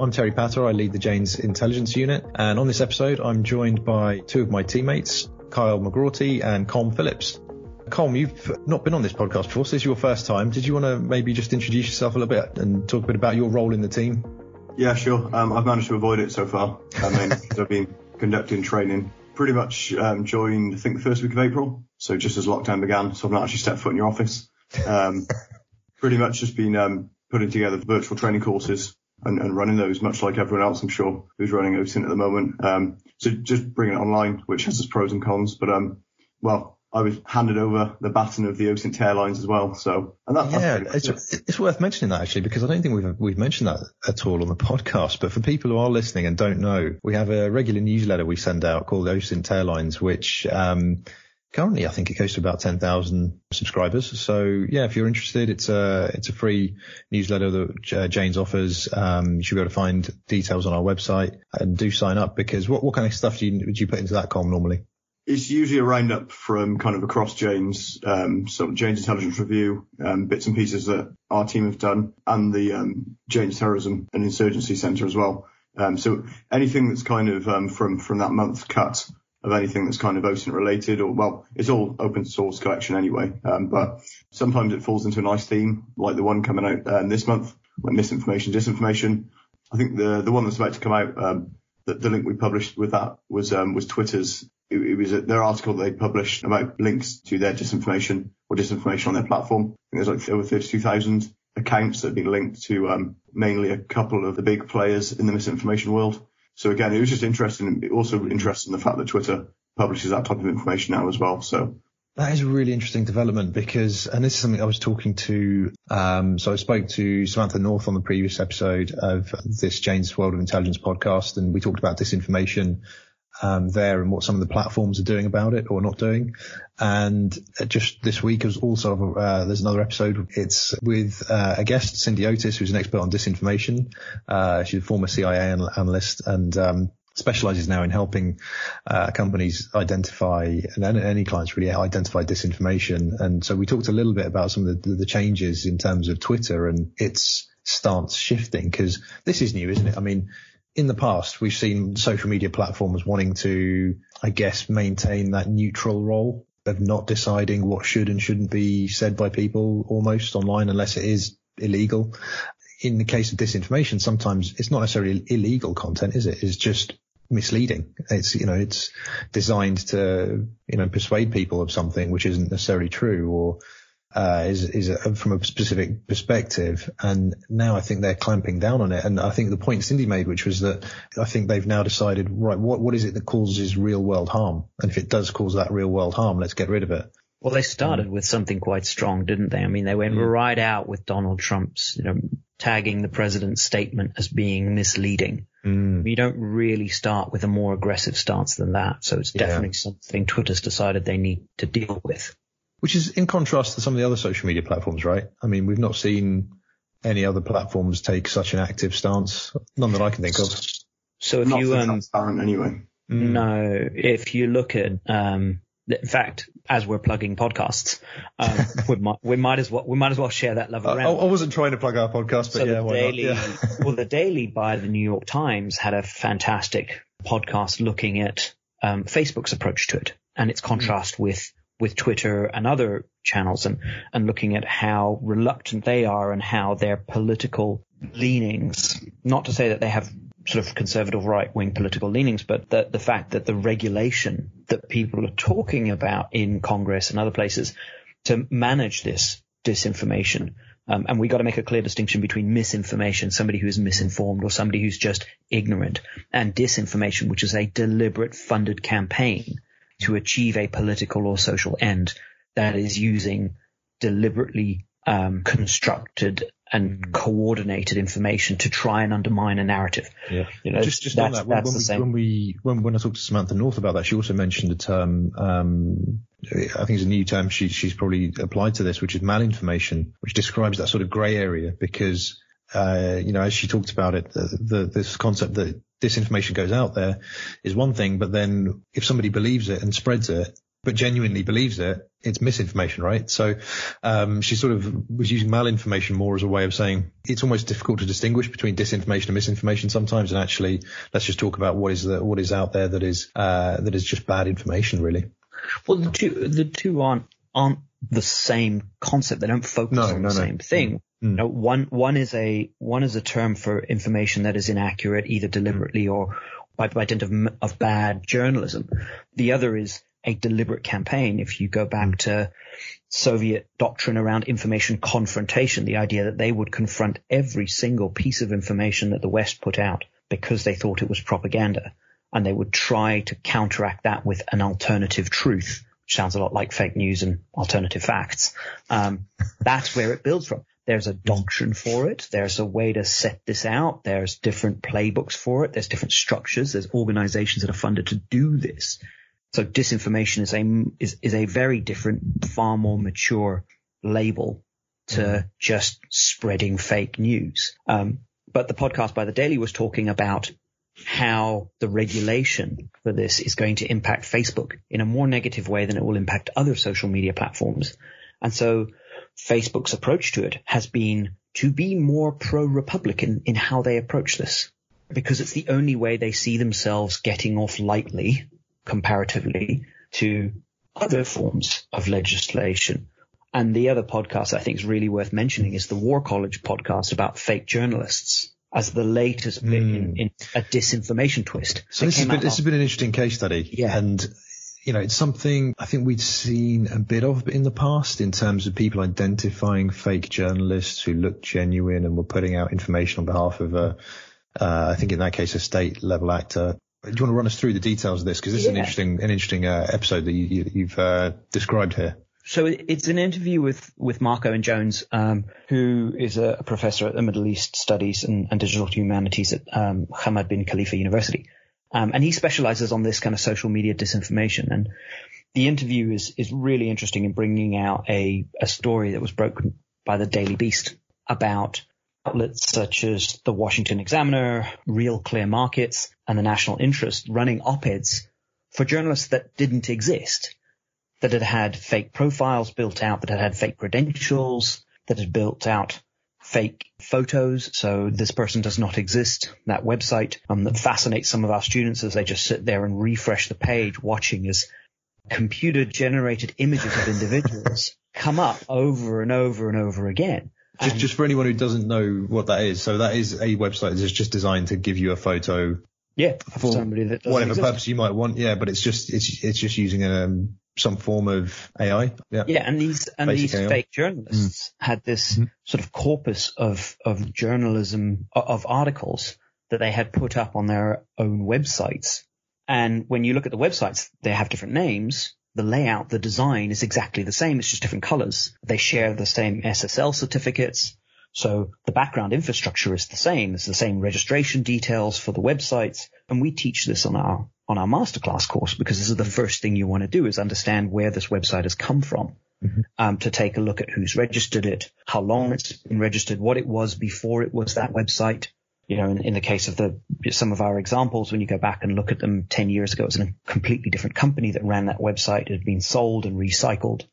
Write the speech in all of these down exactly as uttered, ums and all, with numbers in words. I'm Terry Pattar, I lead the Janes Intelligence Unit, and on this episode I'm joined by two of my teammates, Kyle McGroaty and Colm Phillips. Colm, you've not been on this podcast before, so this is your first time. Did you want to maybe just introduce yourself a little bit and talk a bit about your role in the team? Yeah, sure. Um, I've managed to avoid it so far. I mean, I've been conducting training. Pretty much um, joined, I think, the first week of April, so just as lockdown began, so I've not actually stepped foot in your office. Um, pretty much just been um, putting together virtual training courses and, and running those, much like everyone else, I'm sure, who's running OSINT at the moment. Um, so just bringing it online, which has its pros and cons, but, um, well... I was handed over the baton of the OSINT Airlines as well. So, and that, yeah, that's pretty it's, it's worth mentioning that actually, because I don't think we've we've mentioned that at all on the podcast. But for people who are listening and don't know, we have a regular newsletter we send out called OSINT Airlines, which um, currently I think it goes to about ten thousand subscribers. So yeah, if you're interested, it's a it's a free newsletter that uh, Janes offers. Um, you should be able to find details on our website and do sign up, because what what kind of stuff do you would you put into that, column normally? It's usually a roundup from kind of across Janes, um, so Janes Intelligence Review, um, bits and pieces that our team have done, and the um, Janes Terrorism and Insurgency Centre as well. Um, so anything that's kind of um, from from that month cut of anything that's kind of OSINT related, or well, it's all open source collection anyway. Um, but sometimes it falls into a nice theme, like the one coming out um, this month, like misinformation, disinformation. I think the the one that's about to come out, um, the, the link we published with that was um, was Twitter's. It was their article they published about links to their disinformation or disinformation on their platform. I think there's like over thirty-two thousand accounts that have been linked to um, mainly a couple of the big players in the misinformation world. So again, it was just interesting, also interesting the fact that Twitter publishes that type of information now as well. So that is a really interesting development, because, and this is something I was talking to, um, so I spoke to Samantha North on the previous episode of this Janes World of Intelligence podcast, and we talked about disinformation Um, there and what some of the platforms are doing about it or not doing. And just this week was also uh, there's another episode. It's with uh, a guest, Cindy Otis, who's an expert on disinformation. Uh, she's a former C I A an- analyst and um, specializes now in helping uh, companies identify, and any clients really, identify disinformation. And so we talked a little bit about some of the, the changes in terms of Twitter and its stance shifting, because this is new, isn't it? I mean, in the past, we've seen social media platforms wanting to, I guess, maintain that neutral role of not deciding what should and shouldn't be said by people almost online, unless it is illegal. In the case of disinformation, sometimes it's not necessarily illegal content, is it? It's just misleading. It's, you know, it's designed to, you know, persuade people of something which isn't necessarily true, or Uh, is, is a, from a specific perspective. And now I think they're clamping down on it. And I think the point Cindy made, which was that I think they've now decided, right, what, what is it that causes real world harm? And if it does cause that real world harm, let's get rid of it. Well, they started with something quite strong, didn't they? I mean, they went mm. right out with Donald Trump's, you know, tagging the president's statement as being misleading. Mm. You don't really start with a more aggressive stance than that. So it's definitely yeah. something Twitter's decided they need to deal with. Which is in contrast to some of the other social media platforms, right? I mean, we've not seen any other platforms take such an active stance. None that I can think of. So if not you, um, transparent anyway. No, if you look at, um, in fact, as we're plugging podcasts, um, we might, we might as well, we might as well share that love around. I, I wasn't trying to plug our podcast, but so yeah, the why Daily, not? Yeah. Well, the Daily by the New York Times had a fantastic podcast looking at, um, Facebook's approach to it and its contrast mm. with, with Twitter and other channels, and, and looking at how reluctant they are and how their political leanings, not to say that they have sort of conservative right-wing political leanings, but that the fact that the regulation that people are talking about in Congress and other places to manage this disinformation, um, and we got to make a clear distinction between misinformation, somebody who is misinformed or somebody who's just ignorant, and disinformation, which is a deliberate funded campaign to achieve a political or social end that is using deliberately um, constructed and mm. coordinated information to try and undermine a narrative. Yeah, you know, just, just on that, when, when, we, when we when when I talked to Samantha North about that, she also mentioned a term. Um, I think it's a new term she, she's probably applied to this, which is malinformation, which describes that sort of grey area. Because uh, you know, as she talked about it, the, the, this concept that disinformation goes out there is one thing, but then if somebody believes it and spreads it, but genuinely believes it, it's misinformation, right? So um, she sort of was using malinformation more as a way of saying it's almost difficult to distinguish between disinformation and misinformation sometimes. And actually, let's just talk about what is the, what is out there that is uh, that is just bad information, really. Well, the two the two aren't aren't the same concept. They don't focus no, on no, the no. same thing. Mm. No, one one is a one is a term for information that is inaccurate, either deliberately or by, by dint of, of bad journalism. The other is a deliberate campaign. If you go back to Soviet doctrine around information confrontation, the idea that they would confront every single piece of information that the West put out because they thought it was propaganda, and they would try to counteract that with an alternative truth, which sounds a lot like fake news and alternative facts. Um, that's where it builds from. There's a doctrine for it. There's a way to set this out. There's different playbooks for it. There's different structures. There's organizations that are funded to do this. So disinformation is a is, is a very different, far more mature label to just spreading fake news. Um, but the podcast by The Daily was talking about how the regulation for this is going to impact Facebook in a more negative way than it will impact other social media platforms. And so Facebook's approach to it has been to be more pro-Republican in how they approach this, because it's the only way they see themselves getting off lightly comparatively to other forms of legislation. And the other podcast I think is really worth mentioning is the War College podcast about fake journalists as the latest mm. bit in, in a disinformation twist. So this has, been, this has been an interesting case study. Yeah. And, you know, it's something I think we'd seen a bit of in the past in terms of people identifying fake journalists who looked genuine and were putting out information on behalf of, a, uh, I think in that case, a state level actor. Do you want to run us through the details of this? Because this yeah. is an interesting, an interesting uh, episode that you, you, you've uh, described here. So it's an interview with, with Marc Owen Jones, um, who is a professor at the Middle East Studies and, and Digital Humanities at um, Hamad bin Khalifa University. Um, and he specializes on this kind of social media disinformation. And the interview is, is really interesting in bringing out a, a story that was broken by the Daily Beast about outlets such as the Washington Examiner, Real Clear Markets, and the National Interest running op-eds for journalists that didn't exist, that had had fake profiles built out, that had had fake credentials, that had built out fake photos. So this person does not exist. That website um, that fascinates some of our students as they just sit there and refresh the page watching as computer-generated images of individuals come up over and over and over again. Just, just for anyone who doesn't know what that is, so that is a website that's just designed to give you a photo, yeah, for somebody that whatever exist. purpose you might want, yeah. But it's just it's it's just using um, some form of A I, yeah. Yeah, and these and Basic these A I. fake journalists mm. had this mm-hmm. sort of corpus of of journalism of articles that they had put up on their own websites, and when you look at the websites, they have different names. The layout, the design is exactly the same. It's just different colors. They share the same S S L certificates. So the background infrastructure is the same. It's the same registration details for the websites. And we teach this on our on our masterclass course because this is the first thing you want to do is understand where this website has come from, mm-hmm. um, to take a look at who's registered it, how long it's been registered, what it was before it was that website. You know, in, in the case of the some of our examples, when you go back and look at them ten years ago, it was a completely different company that ran that website. It had been sold and recycled,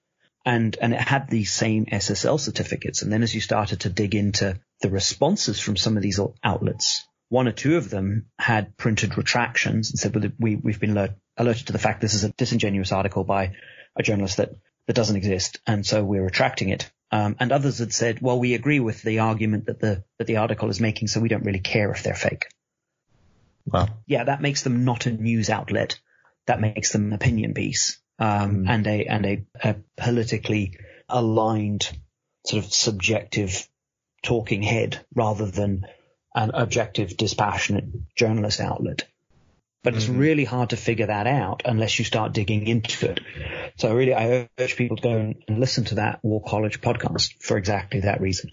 and and it had these same S S L certificates. And then as you started to dig into the responses from some of these outlets, one or two of them had printed retractions and said, well, we, we've been alert, alerted to the fact this is a disingenuous article by a journalist that, that doesn't exist, and so we're retracting it. Um, and others had said, well, we agree with the argument that the that the article is making, so we don't really care if they're fake. Wow. Yeah, that makes them not a news outlet. That makes them an opinion piece, um, mm. and a and a, a politically aligned sort of subjective talking head rather than an objective, dispassionate journalist outlet. But it's really hard to figure that out unless you start digging into it. So really, I urge people to go and listen to that War College podcast for exactly that reason.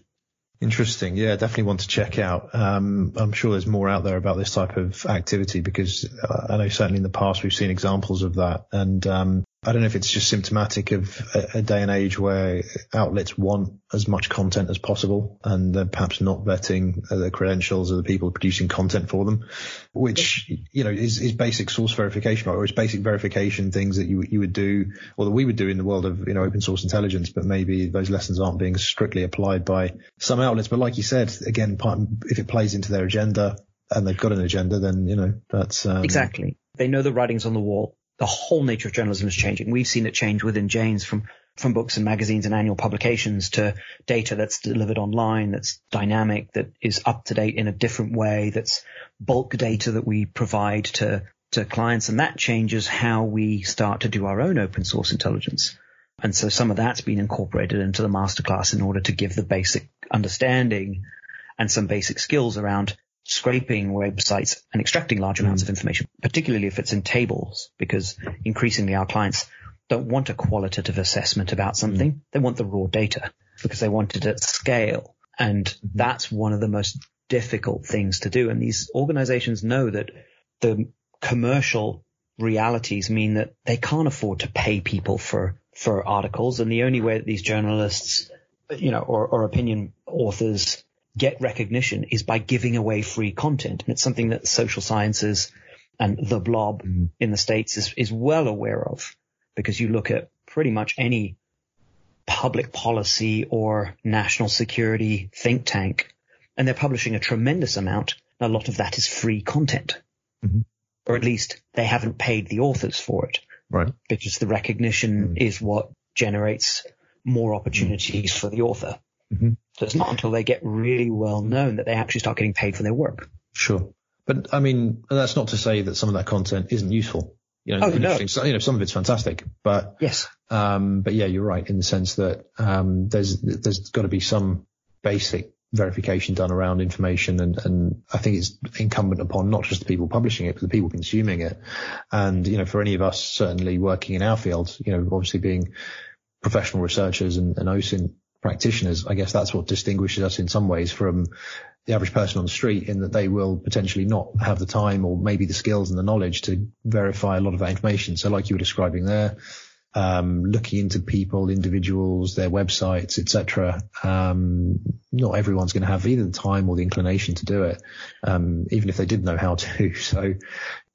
Interesting. Yeah, definitely one to check out. Um, I'm sure there's more out there about this type of activity because uh, I know certainly in the past we've seen examples of that. And um, I don't know if it's just symptomatic of a, a day and age where outlets want as much content as possible, and they're perhaps not vetting the credentials of the people producing content for them, which, you know, is, is basic source verification, or it's basic verification things that you you would do, or that we would do in the world of, you know, open source intelligence. But maybe those lessons aren't being strictly applied by some outlets. But like you said, again, part, if it plays into their agenda and they've got an agenda, then, you know, that's um, exactly. They know the writing's on the wall. The whole nature of journalism is changing. We've seen it change within Janes from, from books and magazines and annual publications to data that's delivered online, that's dynamic, that is up to date in a different way, that's bulk data that we provide to, to clients. And that changes how we start to do our own open source intelligence. And so some of that's been incorporated into the masterclass in order to give the basic understanding and some basic skills around scraping websites and extracting large amounts mm. of information, particularly if it's in tables, because increasingly our clients don't want a qualitative assessment about something. Mm. They want the raw data because they want it at scale. And that's one of the most difficult things to do. And these organizations know that the commercial realities mean that they can't afford to pay people for, for articles. And the only way that these journalists, you know, or, or opinion authors get recognition is by giving away free content. And it's something that social sciences and the blob mm. in the States is, is well aware of, because you look at pretty much any public policy or national security think tank, and they're publishing a tremendous amount. And a lot of that is free content, mm-hmm. or at least they haven't paid the authors for it, right? Because the recognition mm. is what generates more opportunities mm. for the author. Mm-hmm. So it's not until they get really well known that they actually start getting paid for their work. Sure. But I mean, that's not to say that some of that content isn't useful. You know, oh, no. you know some of it's fantastic, but yes. Um, but yeah, you're right in the sense that um, there's there's got to be some basic verification done around information. And, and I think it's incumbent upon not just the people publishing it, but the people consuming it. And, you know, for any of us certainly working in our field, you know, obviously being professional researchers and, and OSINT practitioners, I guess that's what distinguishes us in some ways from the average person on the street, in that they will potentially not have the time or maybe the skills and the knowledge to verify a lot of that information. So like you were describing there, um, looking into people, individuals, their websites, et cetera. Um, not everyone's going to have either the time or the inclination to do it, um, even if they did know how to. So, you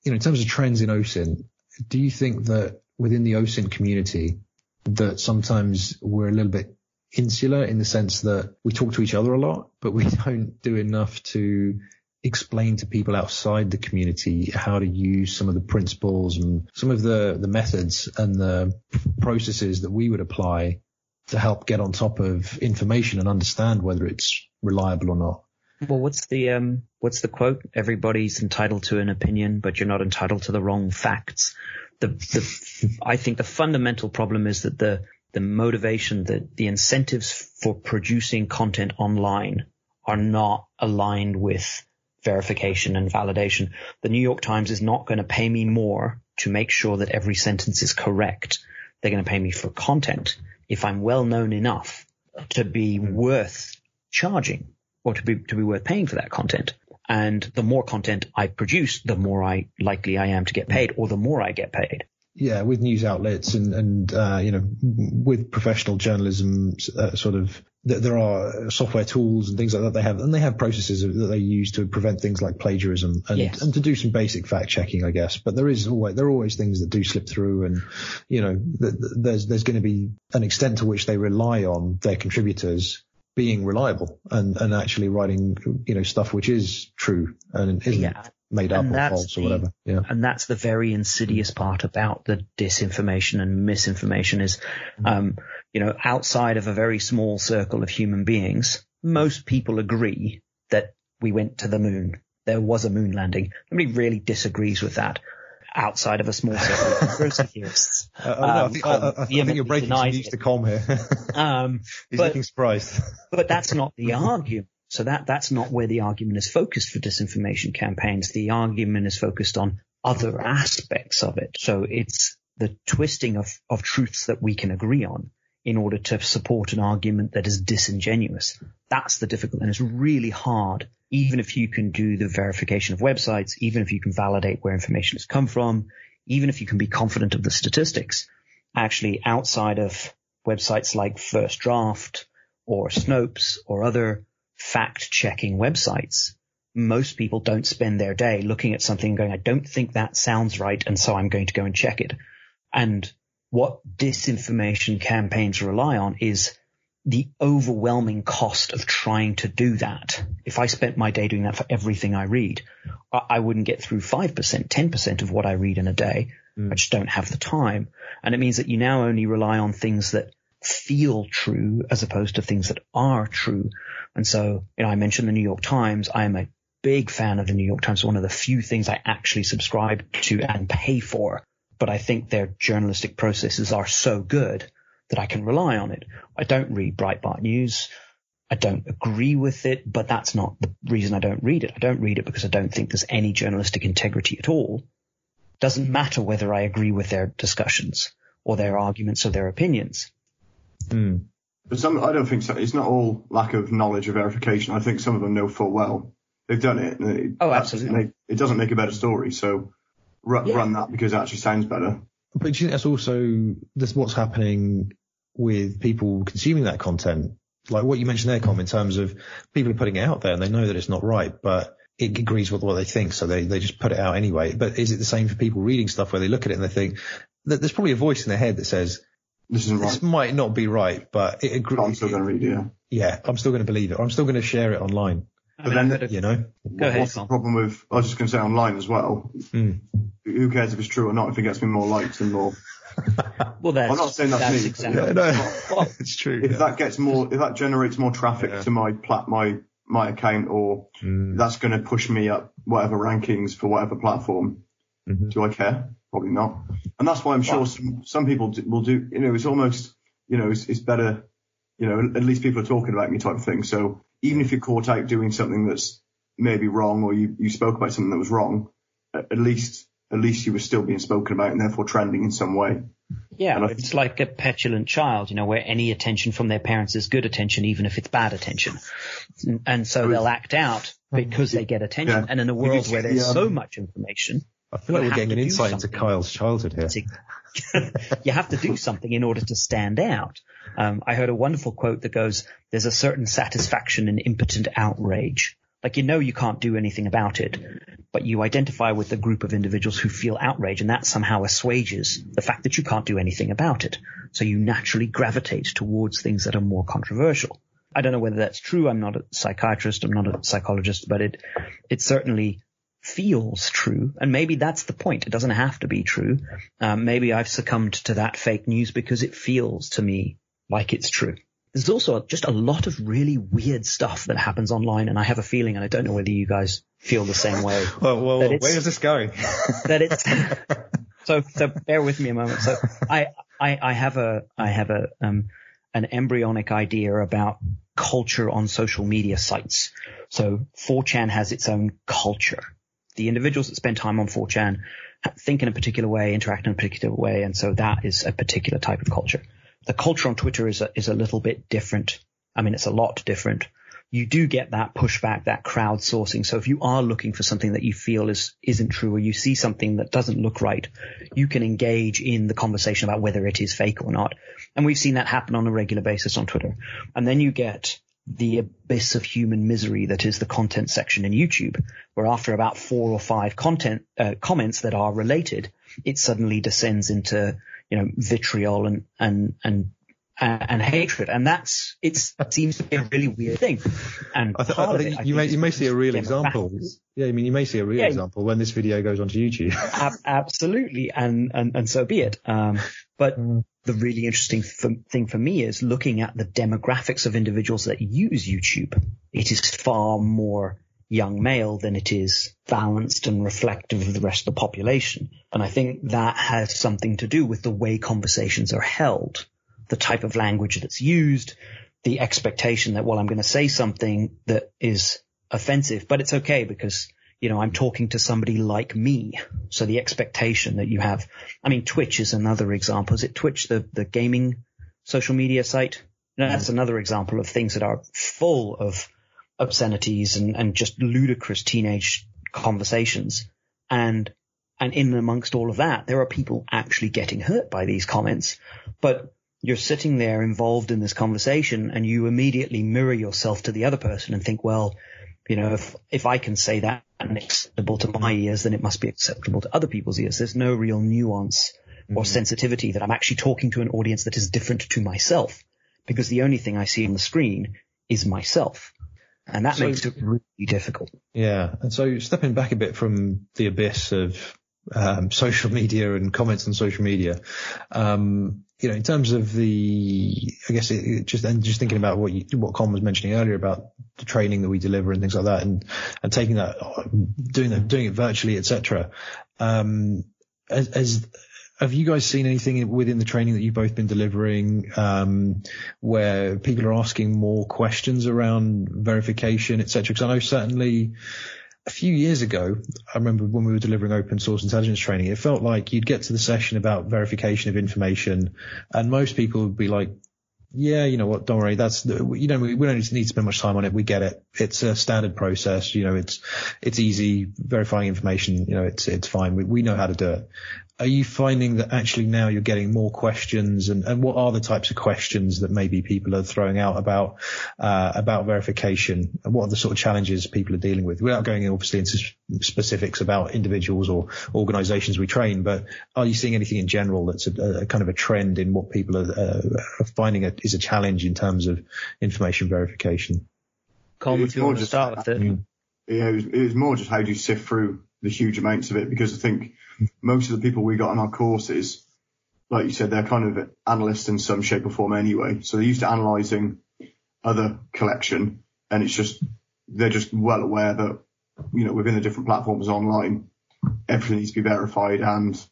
know, in terms of trends in OSINT, do you think that within the OSINT community that sometimes we're a little bit insular in the sense that we talk to each other a lot, but we don't do enough to explain to people outside the community how to use some of the principles and some of the, the methods and the processes that we would apply to help get on top of information and understand whether it's reliable or not? Well, what's the um, what's the quote? Everybody's entitled to an opinion, but you're not entitled to the wrong facts. The, the I think the fundamental problem is that the The motivation, that the incentives for producing content online are not aligned with verification and validation. The New York Times is not going to pay me more to make sure that every sentence is correct. They're going to pay me for content if I'm well known enough to be worth charging, or to be to be worth paying for that content. And the more content I produce, the more I likely I am to get paid, or the more I get paid. Yeah, with news outlets and, and uh, you know, with professional journalism, uh, sort of, th- there are software tools and things like that they have, and they have processes that they use to prevent things like plagiarism and, yes. and to do some basic fact checking, I guess. But there is always, there are always things that do slip through, and, you know, th- th- there's there's going to be an extent to which they rely on their contributors being reliable and, and actually writing, you know, stuff which is true and isn't. Yeah. Made up or false or whatever. Yeah. And that's the very insidious part about the disinformation and misinformation is, um, you know, outside of a very small circle of human beings, most people agree that we went to the moon. There was a moon landing. Nobody really disagrees with that outside of a small circle of conspiracy theorists. Uh, um, I, I, think, I, I think you're breaking some news to Colm here. um, He's but, looking surprised. But that's not the argument. So that that's not where the argument is focused for disinformation campaigns. The argument is focused on other aspects of it. So it's the twisting of, of truths that we can agree on in order to support an argument that is disingenuous. That's the difficult, and it's really hard, even if you can do the verification of websites, even if you can validate where information has come from, even if you can be confident of the statistics. actually outside of websites like First Draft or Snopes or other fact-checking websites, most people don't spend their day looking at something and going, I don't think that sounds right, and so I'm going to go and check it. And what disinformation campaigns rely on is the overwhelming cost of trying to do that. If I spent my day doing that for everything I read, I wouldn't get through five percent, ten percent of what I read in a day. Mm. I just don't have the time. And it means that you now only rely on things that feel true as opposed to things that are true. And so, you know, I mentioned the New York Times. I am a big fan of the New York Times, one of the few things I actually subscribe to and pay for. But I think their journalistic processes are so good that I can rely on it. I don't read Breitbart News. I don't agree with it, but that's not the reason I don't read it. I don't read it because I don't think there's any journalistic integrity at all. Doesn't matter whether I agree with their discussions or their arguments or their opinions. Mm. Some, I don't think so. It's not all lack of knowledge or verification. I think some of them know full well they've done it. And it oh, absolutely. Make, it doesn't make a better story. So r- yeah. run that because it actually sounds better. But do you think that's also this what's happening with people consuming that content? Like what you mentioned there, Com, in terms of people are putting it out there and they know that it's not right, but it agrees with what they think, so they, they just put it out anyway. But is it the same for people reading stuff where they look at it and they think that there's probably a voice in their head that says, this isn't right. This might not be right, but it agrees. I'm still going to read it. Yeah. yeah, I'm still going to believe it. I'm still going to share it online. But I mean, then, you know, go ahead, what's the problem with, I was just going to say online as well. Mm. Who cares if it's true or not if it gets me more likes and more. Well, that's, I'm not saying that's, that's me. Exactly. Yeah, no, well, it's true. If yeah. that gets more, if that generates more traffic yeah. to my plat, my, my account, or mm. that's going to push me up whatever rankings for whatever platform, mm-hmm. do I care? Probably not. And that's why I'm sure wow. some, some people do, will do, you know, it's almost, you know, it's, it's better, you know, at least people are talking about me type of thing. So, even if you're caught out doing something that's maybe wrong, or you, you spoke about something that was wrong, at least at least you were still being spoken about and therefore trending in some way. Yeah, I, it's like a petulant child, you know, where any attention from their parents is good attention, even if it's bad attention. And so they'll act out because they get attention. Yeah. And in a world where there's yeah. so much information, I feel like we're getting an insight into Kyle's childhood here. You have to do something in order to stand out. Um, I heard a wonderful quote that goes, there's a certain satisfaction in impotent outrage. Like, you know, you can't do anything about it, but you identify with a group of individuals who feel outrage, and that somehow assuages the fact that you can't do anything about it. So you naturally gravitate towards things that are more controversial. I don't know whether that's true. I'm not a psychiatrist. I'm not a psychologist, but it, it certainly feels true, and maybe that's the point. It doesn't have to be true. Um, maybe I've succumbed to that fake news because it feels to me like it's true. There's also just a lot of really weird stuff that happens online, and I have a feeling, and I don't know whether you guys feel the same way. Well, well where is this going? That it's so. So bear with me a moment. So I, I, I have a, I have a, um, an embryonic idea about culture on social media sites. So four chan has its own culture. The individuals that spend time on four chan think in a particular way, interact in a particular way, and so that is a particular type of culture. The culture on Twitter is a, is a little bit different. I mean, it's a lot different. You do get that pushback, that crowdsourcing. So if you are looking for something that you feel is isn't true, or you see something that doesn't look right, you can engage in the conversation about whether it is fake or not. And we've seen that happen on a regular basis on Twitter. And then you get the abyss of human misery that is the content section in YouTube, where after about four or five content uh, comments that are related, it suddenly descends into, you know, vitriol and and and and hatred, and that's it's, it seems to be a really weird thing. And I, th- I think it, I you think may you may see a real example. Backwards. Yeah, I mean you may see a real yeah, example when this video goes onto YouTube. ab- absolutely, and, and and so be it. Um, but. Mm. The really interesting th- thing for me is looking at the demographics of individuals that use YouTube. It is far more young male than it is balanced and reflective of the rest of the population. And I think that has something to do with the way conversations are held, the type of language that's used, the expectation that, well, I'm going to say something that is offensive, but it's okay because, you know, I'm talking to somebody like me. So the expectation that you have, I mean, Twitch is another example. Is it Twitch, the, the gaming social media site? No, that's another example of things that are full of obscenities and, and just ludicrous teenage conversations. And And in and amongst all of that, there are people actually getting hurt by these comments. But you're sitting there involved in this conversation and you immediately mirror yourself to the other person and think, well, you know, if if I can say that and it's acceptable to my ears, then it must be acceptable to other people's ears. There's no real nuance or mm-hmm. sensitivity that I'm actually talking to an audience that is different to myself, because the only thing I see on the screen is myself. And that so, makes it really difficult. Yeah. And so stepping back a bit from the abyss of um, social media and comments on social media, um, you know, in terms of the, I guess it, it just and just thinking about what you, what Colm was mentioning earlier about the training that we deliver and things like that, and and taking that, doing that, doing it virtually, et cetera. Um, as, as have you guys seen anything within the training that you've both been delivering, um, where people are asking more questions around verification, et cetera? Because I know certainly a few years ago, I remember when we were delivering open source intelligence training, it felt like you'd get to the session about verification of information and most people would be like, yeah, you know what, don't worry, that's, you know, we, we don't need to spend much time on it. We get it. It's a standard process. You know, it's, it's easy verifying information. You know, it's, it's fine. We, we know how to do it. Are you finding that actually now you're getting more questions, and, and what are the types of questions that maybe people are throwing out about, uh, about verification, and what are the sort of challenges people are dealing with, without going obviously into specifics about individuals or organizations we train? But are you seeing anything in general that's a, a kind of a trend in what people are, uh, are finding a, is a challenge in terms of information verification? Colm, do you want to start with it? Mm. Yeah, it was, it was more just how do you sift through the huge amounts of it, because I think most of the people we got on our courses, like you said, they're kind of analysts in some shape or form anyway. So they're used to analysing other collection, and it's just they're just well aware that, you know, within the different platforms online, everything needs to be verified, and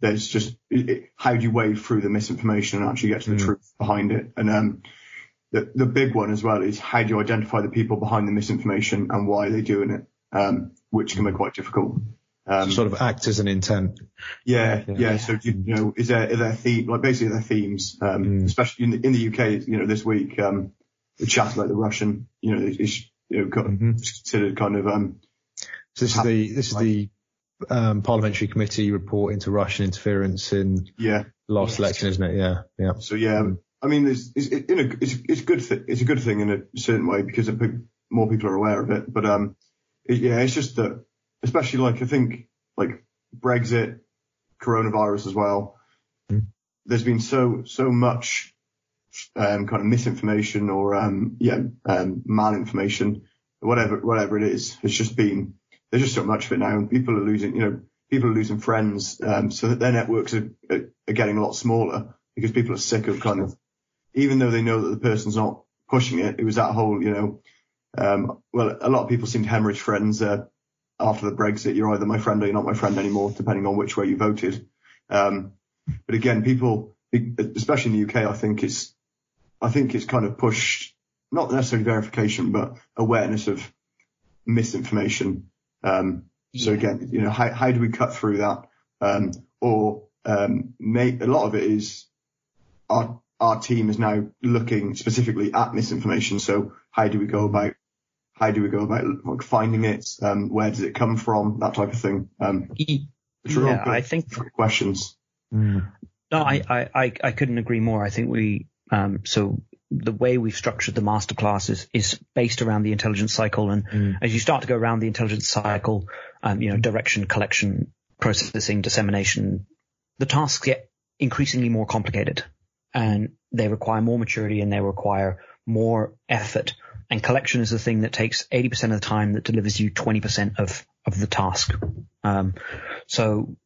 there's just it, it, how do you wade through the misinformation and actually get to the mm. truth behind it. And um, the, the big one as well is how do you identify the people behind the misinformation and why they're doing it, um, which can be quite difficult. Um, sort of act as an intent. Yeah, yeah. yeah. So, you, you know, is there, is there theme, like basically their themes, um, mm. especially in the, in the U K, you know, this week, um, the chat about the Russian, you know, is you know, mm-hmm. considered kind of, um, so this is the, this is the, um, Parliamentary Committee report into Russian interference in yeah. last yes. election, isn't it? Yeah. Yeah. So, yeah, mm. I mean, there's, it's, it, in a, it's, it's good, th- it's a good thing in a certain way because it, more people are aware of it, but, um, it, yeah, it's just that, especially like I think like Brexit, coronavirus as well. Mm. There's been so so much um, kind of misinformation or um, yeah um, malinformation, whatever whatever it is. It's just been there's just so much of it now, and people are losing you know people are losing friends, um, so that their networks are, are getting a lot smaller because people are sick of kind of even though they know that the person's not pushing it. It was that whole you know um, well a lot of people seem to hemorrhage friends. Uh, After the Brexit, you're either my friend or you're not my friend anymore, depending on which way you voted. Um, but again, people, especially in the U K, I think it's, I think it's kind of pushed, not necessarily verification, but awareness of misinformation. Um, yeah. So again, you know, how, how do we cut through that? Um, or, um, make, a lot of it is our, our team is now looking specifically at misinformation. So how do we go about How do we go about like, finding it? Um, where does it come from? That type of thing. Um, yeah, I think questions. Mm. No, I, I, I couldn't agree more. I think we um, so the way we've structured the masterclass is, is based around the intelligence cycle. And mm. as you start to go around the intelligence cycle, um, you know, direction, collection, processing, dissemination, the tasks get increasingly more complicated, and they require more maturity and they require more effort. And collection is the thing that takes eighty percent of the time that delivers you twenty percent of, of the task. Um, so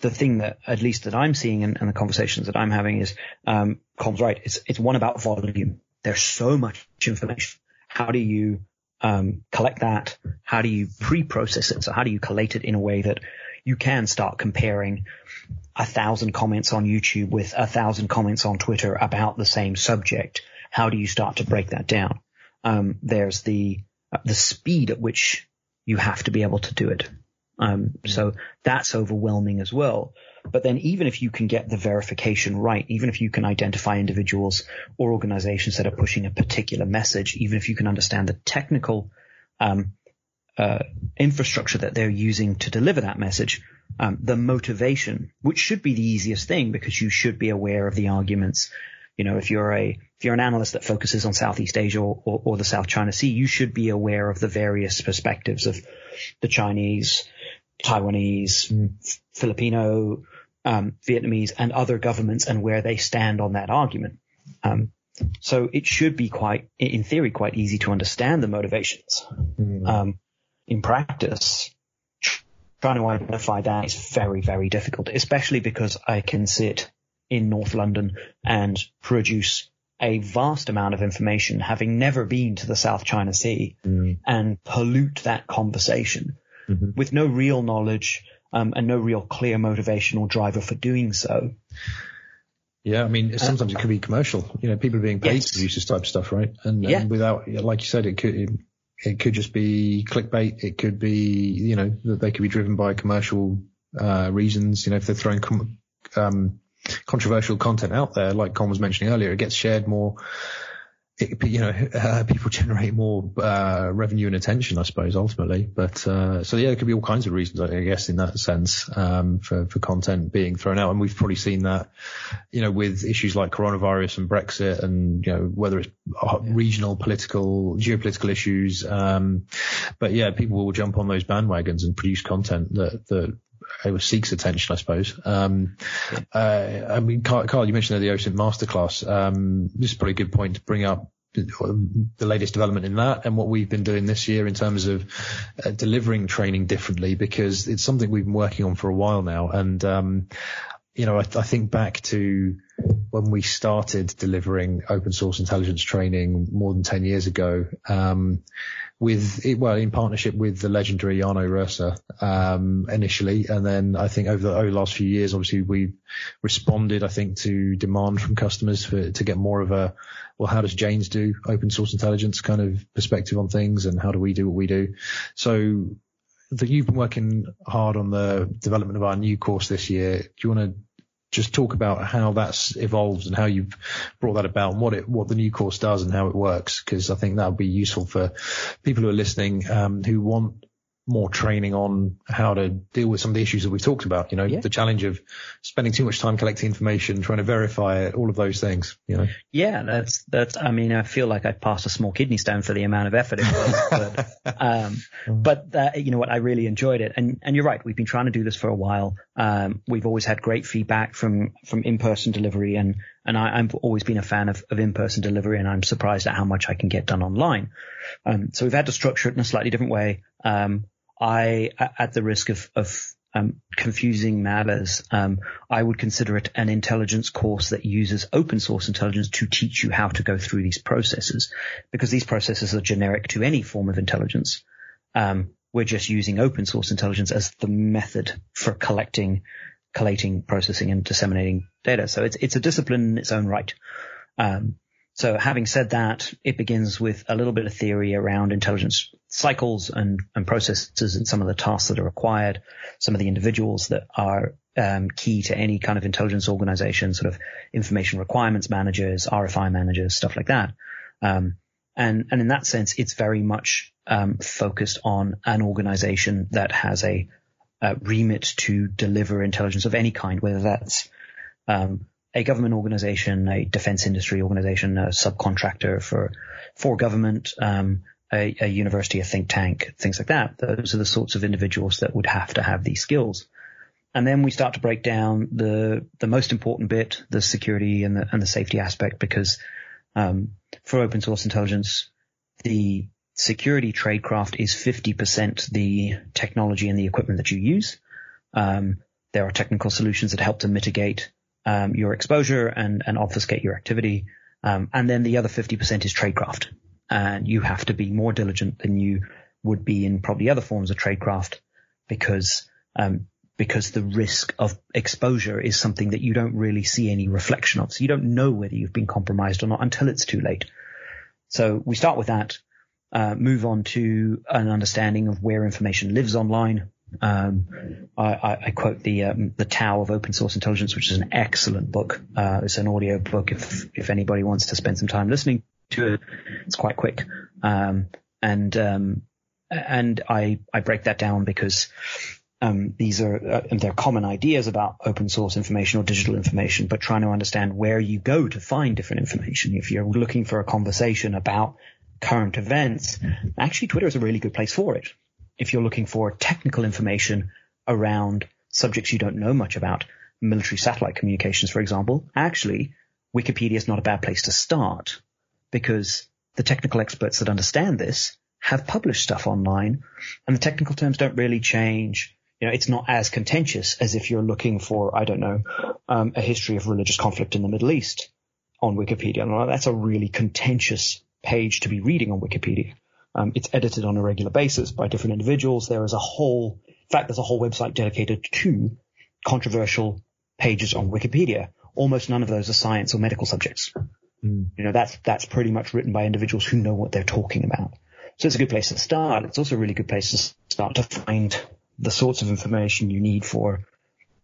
the thing that, at least that I'm seeing in, in the conversations that I'm having is, um, Colm's right. It's, it's one about volume. There's so much information. How do you, um, collect that? How do you pre-process it? So how do you collate it in a way that you can start comparing a thousand comments on YouTube with a thousand comments on Twitter about the same subject? How do you start to break that down? Um, there's the uh, the speed at which you have to be able to do it. Um, so that's overwhelming as well. But then even if you can get the verification right, even if you can identify individuals or organizations that are pushing a particular message, even if you can understand the technical um, uh, infrastructure that they're using to deliver that message, um, the motivation, which should be the easiest thing because you should be aware of the arguments. You know, if you're a if you're an analyst that focuses on Southeast Asia or, or, or the South China Sea, you should be aware of the various perspectives of the Chinese, Taiwanese, Filipino, um, Vietnamese and other governments and where they stand on that argument. Um, so it should be quite, in theory, quite easy to understand the motivations. Mm. Um, in practice, trying to identify that is very, very difficult, especially because I can sit in North London and produce a vast amount of information, having never been to the South China Sea, mm. and pollute that conversation mm-hmm. with no real knowledge um, and no real clear motivation or driver for doing so. Yeah, I mean, sometimes it could be commercial. You know, people are being paid yes. to produce this type of stuff, right? And, yeah. and without, like you said, it could it, it could just be clickbait. It could be, you know, that they could be driven by commercial uh, reasons. You know, if they're throwing com- um, controversial content out there, like Colm was mentioning earlier, it gets shared more. It, you know, uh, people generate more uh, revenue and attention, I suppose, ultimately. But uh, so, yeah, there could be all kinds of reasons, I guess, in that sense, um, for, for content being thrown out. And we've probably seen that, you know, with issues like coronavirus and Brexit and, you know, whether it's regional political, geopolitical issues. Um, but, yeah, people will jump on those bandwagons and produce content that, that it seeks attention, I suppose. Um, uh, I mean, Carl, Carl, you mentioned the OSINT masterclass. Um, this is probably a good point to bring up the latest development in that and what we've been doing this year in terms of uh, delivering training differently, because it's something we've been working on for a while now. And, um, you know, I, I think back to when we started delivering open source intelligence training more than ten years ago, um, with it, well, in partnership with the legendary Arno Rosa, um, initially. And then I think over the, over the last few years, obviously we've responded, I think, to demand from customers for, to get more of a, well, how does Janes do open source intelligence kind of perspective on things, and how do we do what we do? So that you've been working hard on the development of our new course this year. Do you want to just talk about how that's evolved and how you've brought that about, and what it, what the new course does and how it works? Because I think that'll be useful for people who are listening, um, who want more training on how to deal with some of the issues that we've talked about, you know, yeah. the challenge of spending too much time collecting information, trying to verify it, all of those things, you know? Yeah, that's, that's, I mean, I feel like I passed a small kidney stone for the amount of effort it was, but, um, but uh, you know what, I really enjoyed it. And, and you're right, we've been trying to do this for a while. Um, we've always had great feedback from, from in-person delivery, and, and I, I've always been a fan of, of in-person delivery, and I'm surprised at how much I can get done online. Um, so we've had to structure it in a slightly different way. Um, I, at the risk of, of um, confusing matters, um, I would consider it an intelligence course that uses open source intelligence to teach you how to go through these processes, because these processes are generic to any form of intelligence. Um, we're just using open source intelligence as the method for collecting, collating, processing, and disseminating data. So it's it's a discipline in its own right. Um, So having said that, it begins with a little bit of theory around intelligence cycles and, and processes, and some of the tasks that are required, some of the individuals that are um, key to any kind of intelligence organization, sort of information requirements managers, R F I managers, stuff like that. Um, and, and in that sense, it's very much um, focused on an organization that has a, a remit to deliver intelligence of any kind, whether that's um, – a government organization, a defense industry organization, a subcontractor for, for government, um, a, a university, a think tank, things like that. Those are the sorts of individuals that would have to have these skills. And then we start to break down the, the most important bit, the security and the, and the safety aspect, because, um, for open source intelligence, the security tradecraft is fifty percent the technology and the equipment that you use. Um, there are technical solutions that help to mitigate Um, your exposure and, and obfuscate your activity. Um, and then the other fifty percent is tradecraft. And you have to be more diligent than you would be in probably other forms of tradecraft, because, um, because the risk of exposure is something that you don't really see any reflection of. So you don't know whether you've been compromised or not until it's too late. So we start with that, uh, move on to an understanding of where information lives online. Um, I, I quote the um, The Tao of Open Source Intelligence, which is an excellent book. Uh, it's an audio book if if anybody wants to spend some time listening to it. It's quite quick, um, and um, And I, I break that down because um, these are uh, they're common ideas about open source information or digital information, but trying to understand where you go to find different information. If you're looking for a conversation about current events, actually Twitter is a really good place for it. If you're looking for technical information around subjects you don't know much about, military satellite communications, for example, actually Wikipedia is not a bad place to start, because the technical experts that understand this have published stuff online and the technical terms don't really change. You know, it's not as contentious as if you're looking for, I don't know, um, a history of religious conflict in the Middle East on Wikipedia. Well, that's a really contentious page to be reading on Wikipedia. Um, it's edited on a regular basis by different individuals. There is a whole, in fact, there's a whole website dedicated to controversial pages on Wikipedia. Almost none of those are science or medical subjects. Mm. You know, that's, that's pretty much written by individuals who know what they're talking about. So it's a good place to start. It's also a really good place to start to find the sorts of information you need for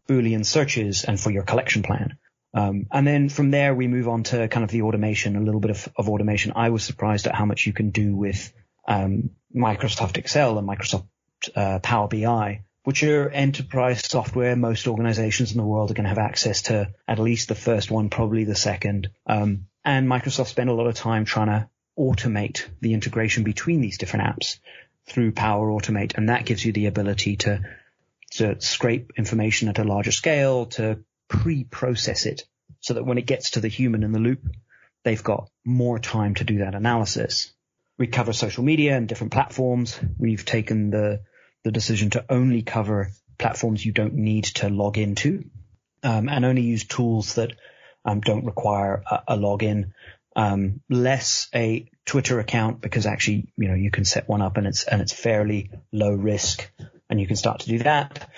Boolean searches and for your collection plan. Um, and then from there, we move on to kind of the automation, a little bit of, of automation. I was surprised at how much you can do with um, Microsoft Excel and Microsoft uh, Power B I, which are enterprise software. Most organizations in the world are going to have access to at least the first one, probably the second. Um, and Microsoft spent a lot of time trying to automate the integration between these different apps through Power Automate. And that gives you the ability to, to scrape information at a larger scale, to pre-process it so that when it gets to the human in the loop, they've got more time to do that analysis. We cover social media and different platforms. We've taken the, the decision to only cover platforms you don't need to log into, um, and only use tools that um, don't require a, a login. Um, less a Twitter account, because actually, you know, you can set one up and it's, and it's fairly low risk, and you can start to do that,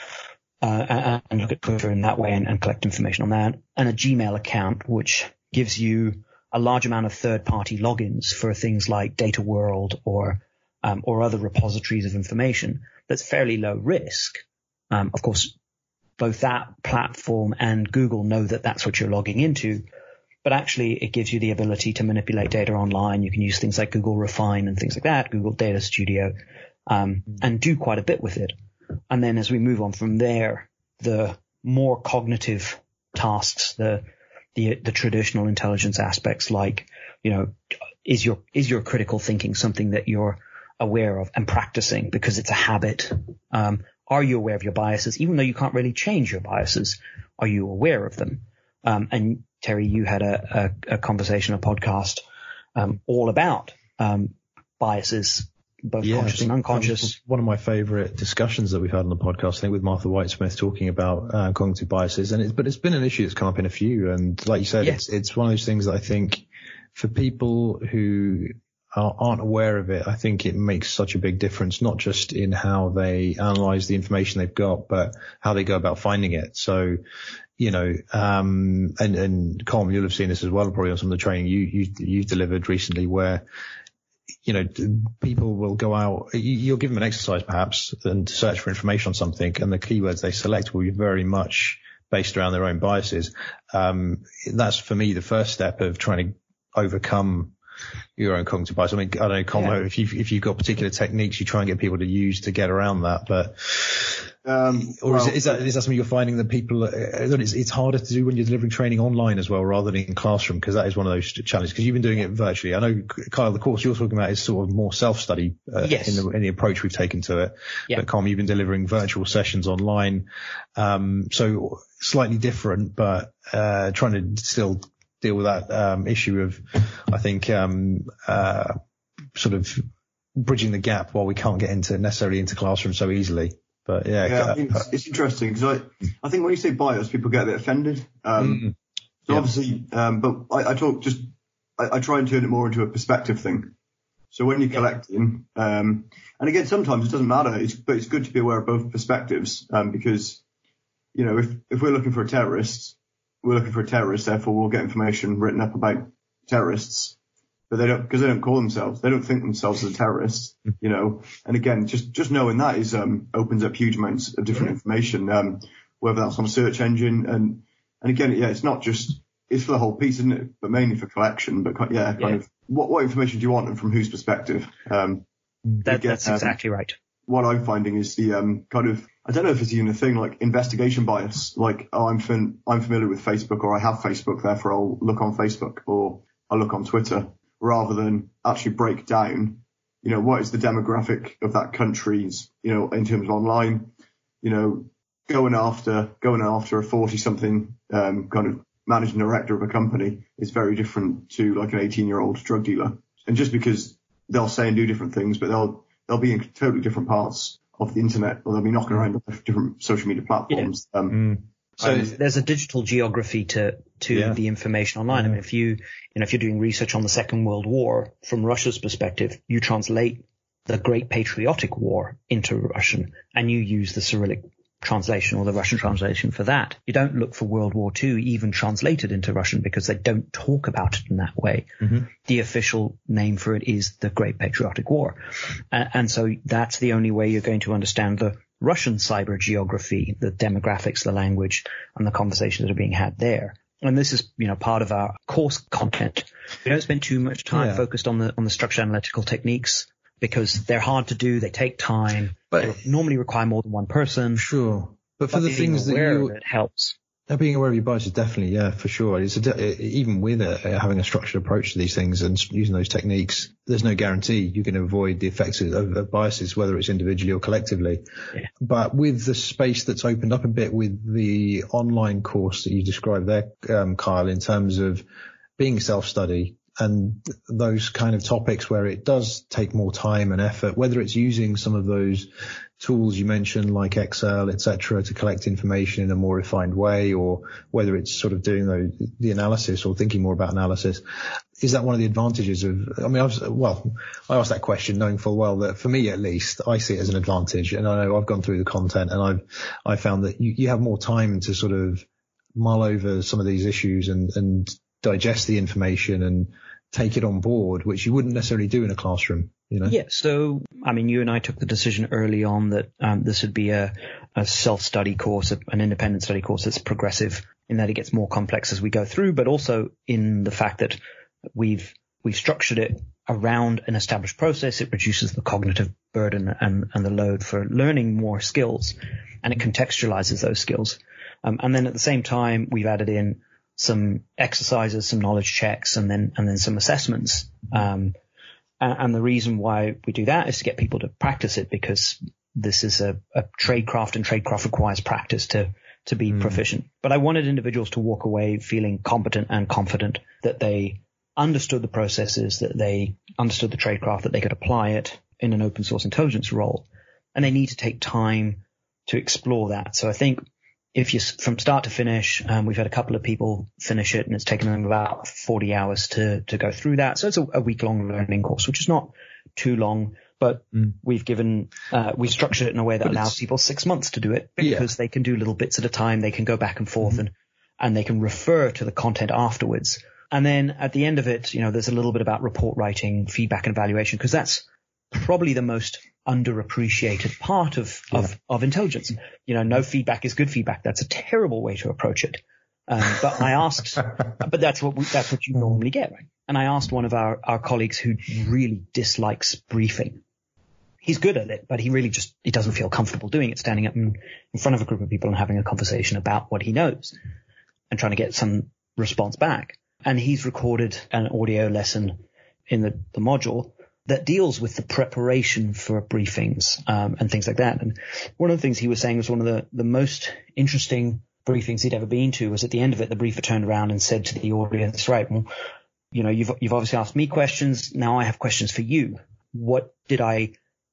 uh, and look at Twitter in that way and, and collect information on that. And a Gmail account, which gives you a large amount of third party logins for things like Data World or, um, or other repositories of information. That's fairly low risk. Um, of course, both that platform and Google know that that's what you're logging into. But actually, it gives you the ability to manipulate data online. You can use things like Google Refine and things like that, Google Data Studio, um, and do quite a bit with it. And then as we move on from there, the more cognitive tasks, the the, the traditional intelligence aspects, like, you know, is your is your critical thinking something that you're aware of and practicing because it's a habit? Um, are you aware of your biases? Even though you can't really change your biases, are you aware of them? Um, and Terry, you had a, a, a conversation, a podcast, um, all about um, biases, both yeah, conscious and unconscious. One of my favorite discussions that we've had on the podcast, I think, with Martha Whitesmith, talking about uh, cognitive biases. And it's, but it's been an issue that's come up in a few. And like you said, yeah. it's, it's one of those things that I think for people who are, aren't aware of it, I think it makes such a big difference, not just in how they analyze the information they've got, but how they go about finding it. So, you know, um, and, and Colm, you'll have seen this as well, probably on some of the training you, you, you've delivered recently, where, you know, people will go out, you'll give them an exercise perhaps and search for information on something, and the keywords they select will be very much based around their own biases. Um, that's for me the first step of trying to overcome your own cognitive bias. I mean, I don't know, Colm, yeah. if you've, if you've got particular techniques you try and get people to use to get around that, but, Um, or well, is, it, is that is that something you're finding that people it's, it's harder to do when you're delivering training online as well rather than in classroom, because that is one of those challenges, because you've been doing it virtually. I know, Kyle, the course you're talking about is sort of more self-study uh, yes. in, the, in the approach we've taken to it. Yeah. But Colm, you've been delivering virtual sessions online, um, so slightly different, but uh, trying to still deal with that um, issue of, I think, um, uh, sort of bridging the gap while we can't get into necessarily into classroom so easily. But yeah, yeah I think it's, it's interesting because I, I think when you say bias, people get a bit offended. Um, mm-hmm. So yeah. obviously, um, but I, I talk just, I, I try and turn it more into a perspective thing. So when you're collecting, um, and again, sometimes it doesn't matter, it's, but it's good to be aware of both perspectives, um, because, you know, if, if we're looking for a terrorist, we're looking for a terrorist, therefore we'll get information written up about terrorists. But they don't, because they don't call themselves, they don't think themselves as terrorists, you know. And again, just, just knowing that is, um, opens up huge amounts of different information, um, whether that's on a search engine. And, and again, yeah, it's not just, it's for the whole piece, isn't it? But mainly for collection, but yeah, kind yeah. of what, what information do you want and from whose perspective? Um, That, get, that's um, exactly right. What I'm finding is the um, kind of, I don't know if it's even a thing, like investigation bias. Like, oh, I'm fin- I'm familiar with Facebook, or I have Facebook, therefore I'll look on Facebook, or I'll look on Twitter, rather than actually break down, you know, what is the demographic of that country's, you know, in terms of online, you know, going after going after a forty-something um, kind of managing director of a company is very different to like an eighteen-year-old drug dealer. And just because they'll say and do different things, but they'll they'll be in totally different parts of the internet, or they'll be knocking around different social media platforms. Yeah. Um, mm. So um, there's a digital geography to to yeah. the information online. Yeah. I mean, if you you know if you're doing research on the Second World War from Russia's perspective, you translate the Great Patriotic War into Russian, and you use the Cyrillic translation or the Russian translation for that. You don't look for World War Two even translated into Russian, because they don't talk about it in that way. Mm-hmm. The official name for it is the Great Patriotic War. Uh, and so that's the only way you're going to understand the Russian cyber geography, the demographics, the language, and the conversations that are being had there. And this is, you know, part of our course content. We don't spend too much time yeah. focused on the on the structured analytical techniques, because they're hard to do, they take time, but they normally require more than one person. Sure, but for but the things that you it helps. Being aware of your biases, definitely, yeah, for sure. It's a, even with a, having a structured approach to these things and using those techniques, there's no guarantee you can avoid the effects of, of biases, whether it's individually or collectively. Yeah. But with the space that's opened up a bit with the online course that you described there, um, Kyle, in terms of being self-study, and those kind of topics where it does take more time and effort, whether it's using some of those tools you mentioned like Excel, et cetera, to collect information in a more refined way, or whether it's sort of doing the, the analysis or thinking more about analysis. Is that one of the advantages of, I mean, I was, well, I asked that question knowing full well that for me, at least, I see it as an advantage. And I know I've gone through the content and I've, I found that you, you have more time to sort of mull over some of these issues and, and digest the information and take it on board, which you wouldn't necessarily do in a classroom, you know? Yeah. So, I mean, you and I took the decision early on that um, this would be a, a self-study course, an independent study course that's progressive in that it gets more complex as we go through, but also in the fact that we've, we've structured it around an established process. It reduces the cognitive burden and, and the load for learning more skills, and it contextualizes those skills. Um, and then at the same time, we've added in some exercises, some knowledge checks, and then and then some assessments. Um, and, and the reason why we do that is to get people to practice it, because this is a, a trade craft, and trade craft requires practice to to be mm. proficient. But I wanted individuals to walk away feeling competent and confident, that they understood the processes, that they understood the trade craft, that they could apply it in an open source intelligence role. And they need to take time to explore that. So I think if you from start to finish, um, we've had a couple of people finish it, and it's taken them about forty hours to, to go through that. So it's a, a week long learning course, which is not too long, but mm. we've given, uh, we've structured it in a way that but allows it's... people six months to do it, because yeah. they can do little bits at a time. They can go back and forth mm. and, and they can refer to the content afterwards. And then at the end of it, you know, there's a little bit about report writing, feedback and evaluation, because that's probably the most underappreciated part of, yeah. of, of intelligence. You know, no feedback is good feedback. That's a terrible way to approach it. Um, but I asked, but that's what, we, that's what you normally get, right? And I asked one of our, our colleagues who really dislikes briefing. He's good at it, but he really just, he doesn't feel comfortable doing it, standing up in, in front of a group of people and having a conversation about what he knows and trying to get some response back. And he's recorded an audio lesson in the, the module that deals with the preparation for briefings um, and things like that. And one of the things he was saying was one of the, the most interesting briefings he'd ever been to was at the end of it, the briefer turned around and said to the audience, right, well, you know, you've, you've obviously asked me questions. Now I have questions for you. What did I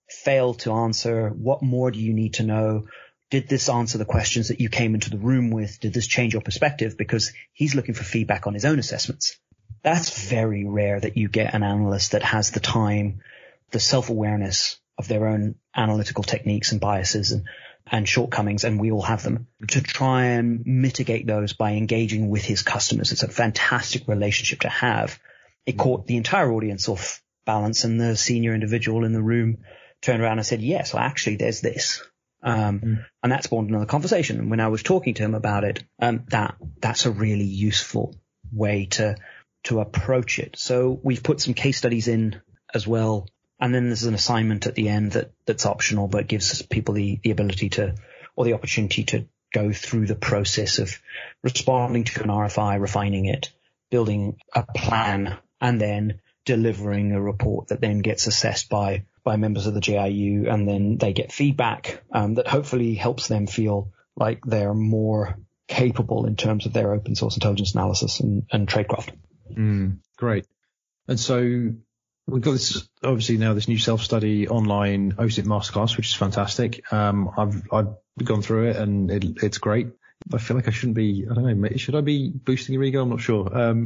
fail to answer? What more do you need to know? Did this answer the questions that you came into the room with? Did this change your perspective? Because he's looking for feedback on his own assessments. That's very rare that you get an analyst that has the time, the self-awareness of their own analytical techniques and biases and, and shortcomings, and we all have them, to try and mitigate those by engaging with his customers. It's a fantastic relationship to have. It caught the entire audience off balance, and the senior individual in the room turned around and said, yes, well, actually, there's this. Um, mm. And that spawned another conversation. And when I was talking to him about it, um, that that's a really useful way to – to approach it. So we've put some case studies in as well And then there's an assignment at the end that that's optional, but gives people the, the ability to, or the opportunity to go through the process of responding to an R F I, refining it, building a plan, and then delivering a report that then gets assessed by, by members of the J I U. And then they get feedback um, that hopefully helps them feel like they're more capable in terms of their open source intelligence analysis and, and tradecraft. Mm, great. And so we've got this, obviously now this new self-study online OSINT masterclass, which is fantastic. Um, I've, I've gone through it and it, it's great. I feel like I shouldn't be, I don't know, should I be boosting your ego? I'm not sure. Um,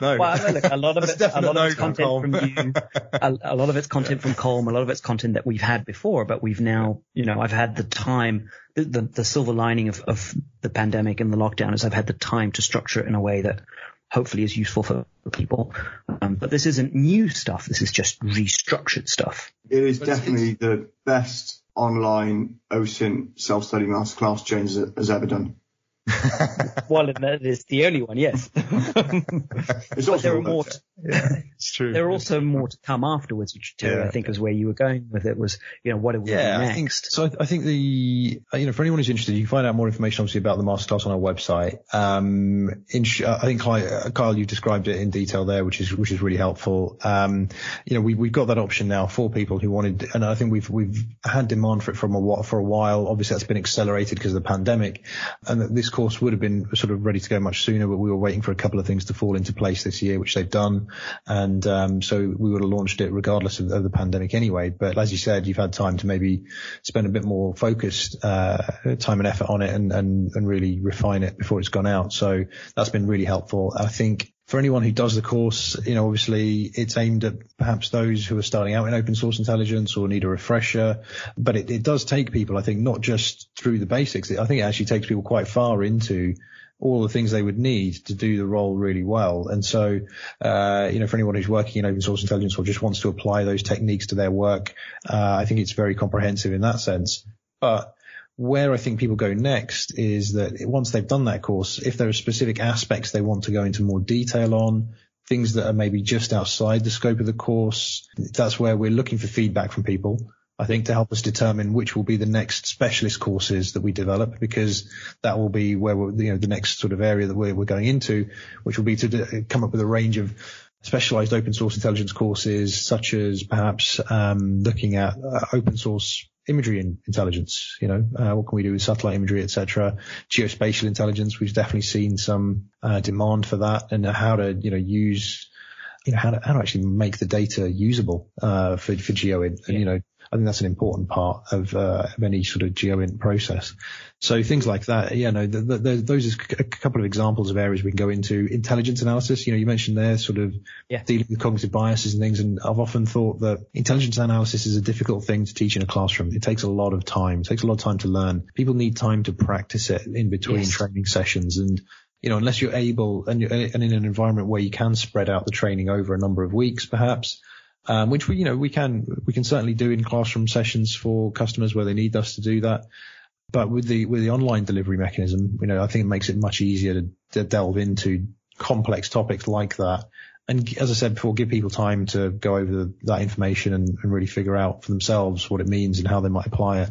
no. Well, I mean, look, a lot of it, a lot of it's content Colm. from you. A, a lot of it's content from Colm. A lot of it's content that we've had before, but we've now, you know, I've had the time, the, the, the silver lining of, of the pandemic and the lockdown is I've had the time to structure it in a way that hopefully is useful for people. Um, but this isn't new stuff. This is just restructured stuff. It is but definitely it's, the best online OSINT self-study masterclass Janes has ever done. Well, it's the only one, yes. It's also there are more to, yeah, it's true. There are also more to come afterwards, which Terry, yeah. I think is where you were going with it, was, you know, what are we yeah, next? I think, so I think the, you know, for anyone who's interested, you can find out more information obviously about the masterclass on our website. Um, in, I think Kyle, Kyle, you described it in detail there, which is, which is really helpful. Um, you know, we, we've got that option now for people who wanted, and I think we've, we've had demand for it from a, for a while. Obviously that's been accelerated because of the pandemic, and this course would have been sort of ready to go much sooner, but we were waiting for a couple of things to fall into place this year, which they've done. And um, so we would have launched it regardless of, of the pandemic anyway. But as you said, you've had time to maybe spend a bit more focused uh, time and effort on it and, and, and really refine it before it's gone out. So that's been really helpful. I think for anyone who does the course, you know, obviously it's aimed at perhaps those who are starting out in open source intelligence or need a refresher, but it, it does take people, I think, not just through the basics. I think it actually takes people quite far into all the things they would need to do the role really well. And so, uh, you know, for anyone who's working in open source intelligence or just wants to apply those techniques to their work, uh, I think it's very comprehensive in that sense. But where I think people go next is that once they've done that course, if there are specific aspects they want to go into more detail on, things that are maybe just outside the scope of the course, that's where we're looking for feedback from people, I think, to help us determine which will be the next specialist courses that we develop, because that will be where we're, you know, the next sort of area that we're, we're going into, which will be to d- come up with a range of specialized open source intelligence courses, such as perhaps um, looking at uh, open source imagery and intelligence, you know, uh, what can we do with satellite imagery, et cetera. Geospatial intelligence, we've definitely seen some uh, demand for that, and how to, you know, use, you know, how to, how to actually make the data usable uh, for, for GeoInt. And, yeah. you know, I think that's an important part of, uh, of any sort of GeoInt process. So things like that, yeah, no, the, the, the, those are a couple of examples of areas we can go into. Intelligence analysis, you know, you mentioned there sort of yeah. dealing with cognitive biases and things. And I've often thought that intelligence analysis is a difficult thing to teach in a classroom. It takes a lot of time. It takes a lot of time to learn. People need time to practice it in between yes. training sessions. And, you know, unless you're able and, you're, and in an environment where you can spread out the training over a number of weeks, perhaps, Um, which we, you know, we can, we can certainly do in classroom sessions for customers where they need us to do that. But with the, with the online delivery mechanism, you know, I think it makes it much easier to, to delve into complex topics like that. And as I said before, give people time to go over the, that information and, and really figure out for themselves what it means and how they might apply it.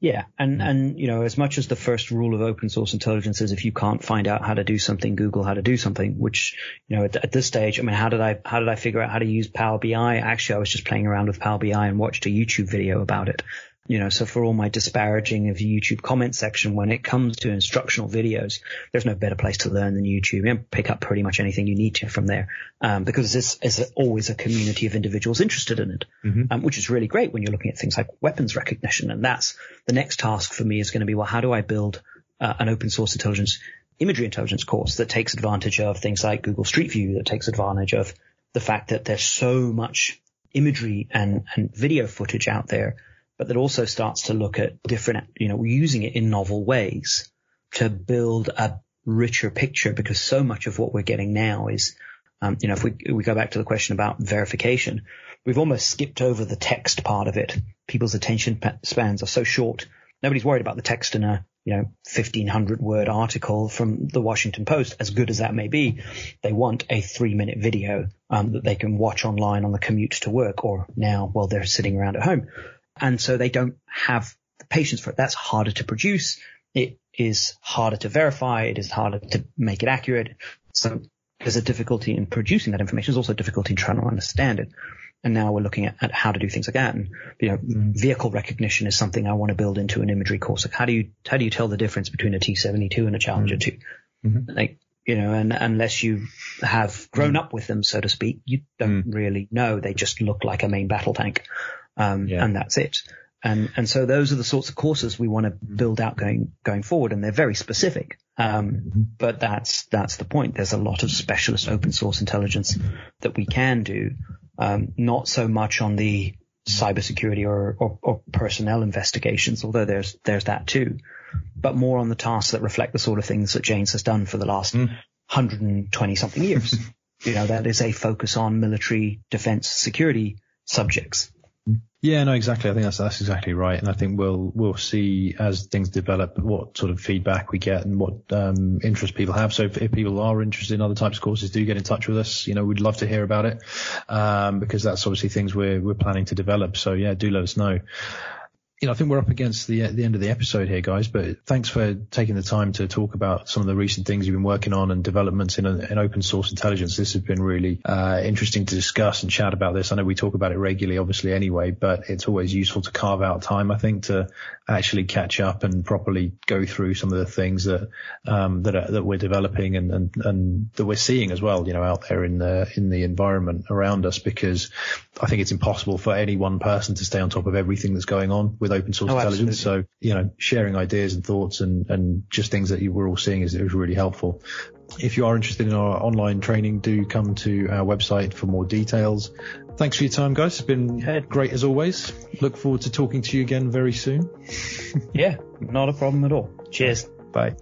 Yeah. And, and, you know, as much as the first rule of open source intelligence is if you can't find out how to do something, Google how to do something, which, you know, at, at this stage, I mean, how did I, how did I figure out how to use Power B I? Actually, I was just playing around with Power B I and watched a YouTube video about it. You know, so for all my disparaging of the YouTube comment section, when it comes to instructional videos, there's no better place to learn than YouTube. You pick up pretty much anything you need to from there, um, because this is always a community of individuals interested in it, mm-hmm. um, which is really great when you're looking at things like weapons recognition. And that's the next task for me is going to be, well, how do I build uh, an open source intelligence, imagery intelligence course that takes advantage of things like Google Street View, that takes advantage of the fact that there's so much imagery and, and video footage out there, but that also starts to look at different, you know, using it in novel ways to build a richer picture, because so much of what we're getting now is, um, you know, if we we go back to the question about verification, we've almost skipped over the text part of it. People's attention spans are so short. Nobody's worried about the text in a you know, fifteen hundred word article from the Washington Post, as good as that may be. They want a three minute video um, that they can watch online on the commute to work or now while they're sitting around at home. And so they don't have the patience for it. That's harder to produce. It is harder to verify. It is harder to make it accurate. So there's a difficulty in producing that information. There's also a difficulty in trying to understand it. And now we're looking at, at how to do things like that. And, you know, vehicle recognition is something I want to build into an imagery course. Like, how do you, how do you tell the difference between a T seventy-two and a Challenger two? Mm-hmm. Like, you know, and unless you have grown up with them, so to speak, you don't mm. really know. They just look like a main battle tank. Um, yeah. And that's it. And, and so those are the sorts of courses we want to build out going, going forward. And they're very specific. Um, but that's, that's the point. There's a lot of specialist open source intelligence that we can do. Um, not so much on the cybersecurity or, or, or personnel investigations, although there's, there's that too, but more on the tasks that reflect the sort of things that Janes has done for the last mm. one hundred twenty something years. You know, that is a focus on military defense security subjects. Yeah, no, exactly. I think that's that's exactly right, and I think we'll we'll see as things develop what sort of feedback we get and what um, interest people have. So if, if people are interested in other types of courses, do get in touch with us. You know, we'd love to hear about it um, because that's obviously things we're we're planning to develop. So yeah, do let us know. You know, I think we're up against the the end of the episode here, guys. But thanks for taking the time to talk about some of the recent things you've been working on and developments in, in open source intelligence. This has been really uh, interesting to discuss and chat about this. I know we talk about it regularly, obviously, anyway, but it's always useful to carve out time, I think, to actually catch up and properly go through some of the things that um, that are, that we're developing and, and and that we're seeing as well, you know, out there in the in the environment around us, because I think it's impossible for any one person to stay on top of everything that's going on with open source oh, intelligence. Absolutely. So, you know, sharing ideas and thoughts and, and just things that you were all seeing is, is really helpful. If you are interested in our online training, do come to our website for more details. Thanks for your time, guys. It's been great as always. Look forward to talking to you again very soon. Yeah, not a problem at all. Cheers. Bye.